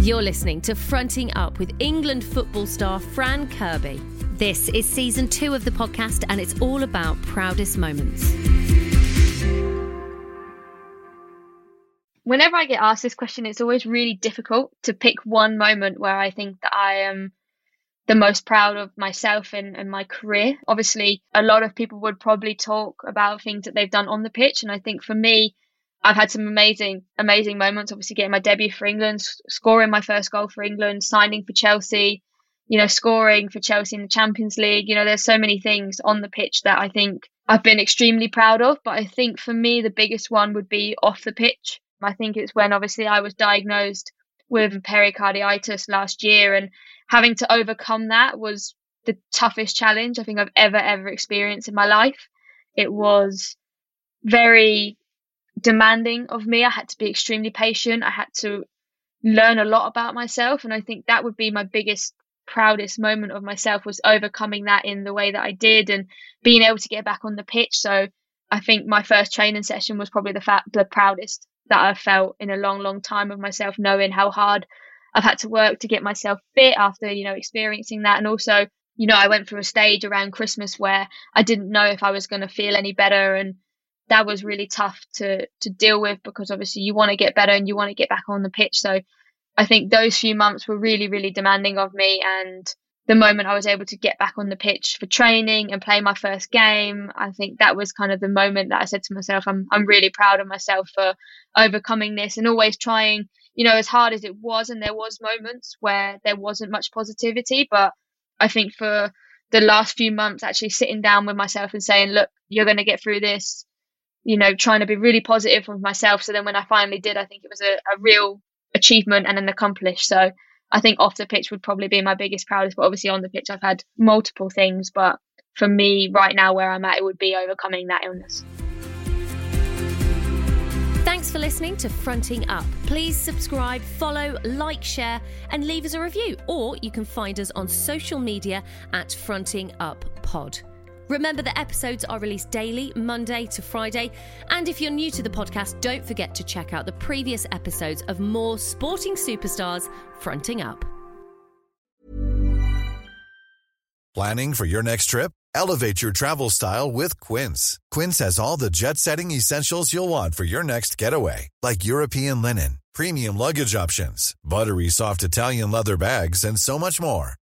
You're listening to Fronting Up with England football star Fran Kirby. This is season 2 of the podcast, and it's all about proudest moments. Whenever I get asked this question, it's always really difficult to pick one moment where I think that I am the most proud of myself and my career. Obviously, a lot of people would probably talk about things that they've done on the pitch. And I think for me, I've had some amazing, amazing moments. Obviously, getting my debut for England, scoring my first goal for England, signing for Chelsea, scoring for Chelsea in the Champions League. There's so many things on the pitch that I think I've been extremely proud of. But I think for me, the biggest one would be off the pitch. I think it's when obviously I was diagnosed with pericarditis last year, and having to overcome that was the toughest challenge I think I've ever experienced in my life. It was very demanding of me. I had to be extremely patient. I had to learn a lot about myself. And I think that would be my biggest, proudest moment of myself, was overcoming that in the way that I did and being able to get back on the pitch. So I think my first training session was probably the proudest that I felt in a long, long time of myself, knowing how hard I've had to work to get myself fit after, experiencing that. And also, I went through a stage around Christmas where I didn't know if I was going to feel any better. And that was really tough to deal with, because obviously you want to get better and you want to get back on the pitch. So I think those few months were really, really demanding of me. And the moment I was able to get back on the pitch for training and play my first game, I think that was kind of the moment that I said to myself, I'm really proud of myself for overcoming this, and always trying, as hard as it was. And there was moments where there wasn't much positivity, but I think for the last few months, actually sitting down with myself and saying, look, you're going to get through this, trying to be really positive with myself. So then when I finally did, I think it was a real achievement and an accomplish. So I think off the pitch would probably be my biggest, proudest. But obviously on the pitch, I've had multiple things. But for me right now, where I'm at, it would be overcoming that illness. Thanks for listening to Fronting Up. Please subscribe, follow, like, share, and leave us a review. Or you can find us on social media at Fronting Up Pod. Remember that episodes are released daily, Monday to Friday. And if you're new to the podcast, don't forget to check out the previous episodes of more sporting superstars fronting up. Planning for your next trip? Elevate your travel style with Quince. Quince has all the jet-setting essentials you'll want for your next getaway, like European linen, premium luggage options, buttery soft Italian leather bags, and so much more.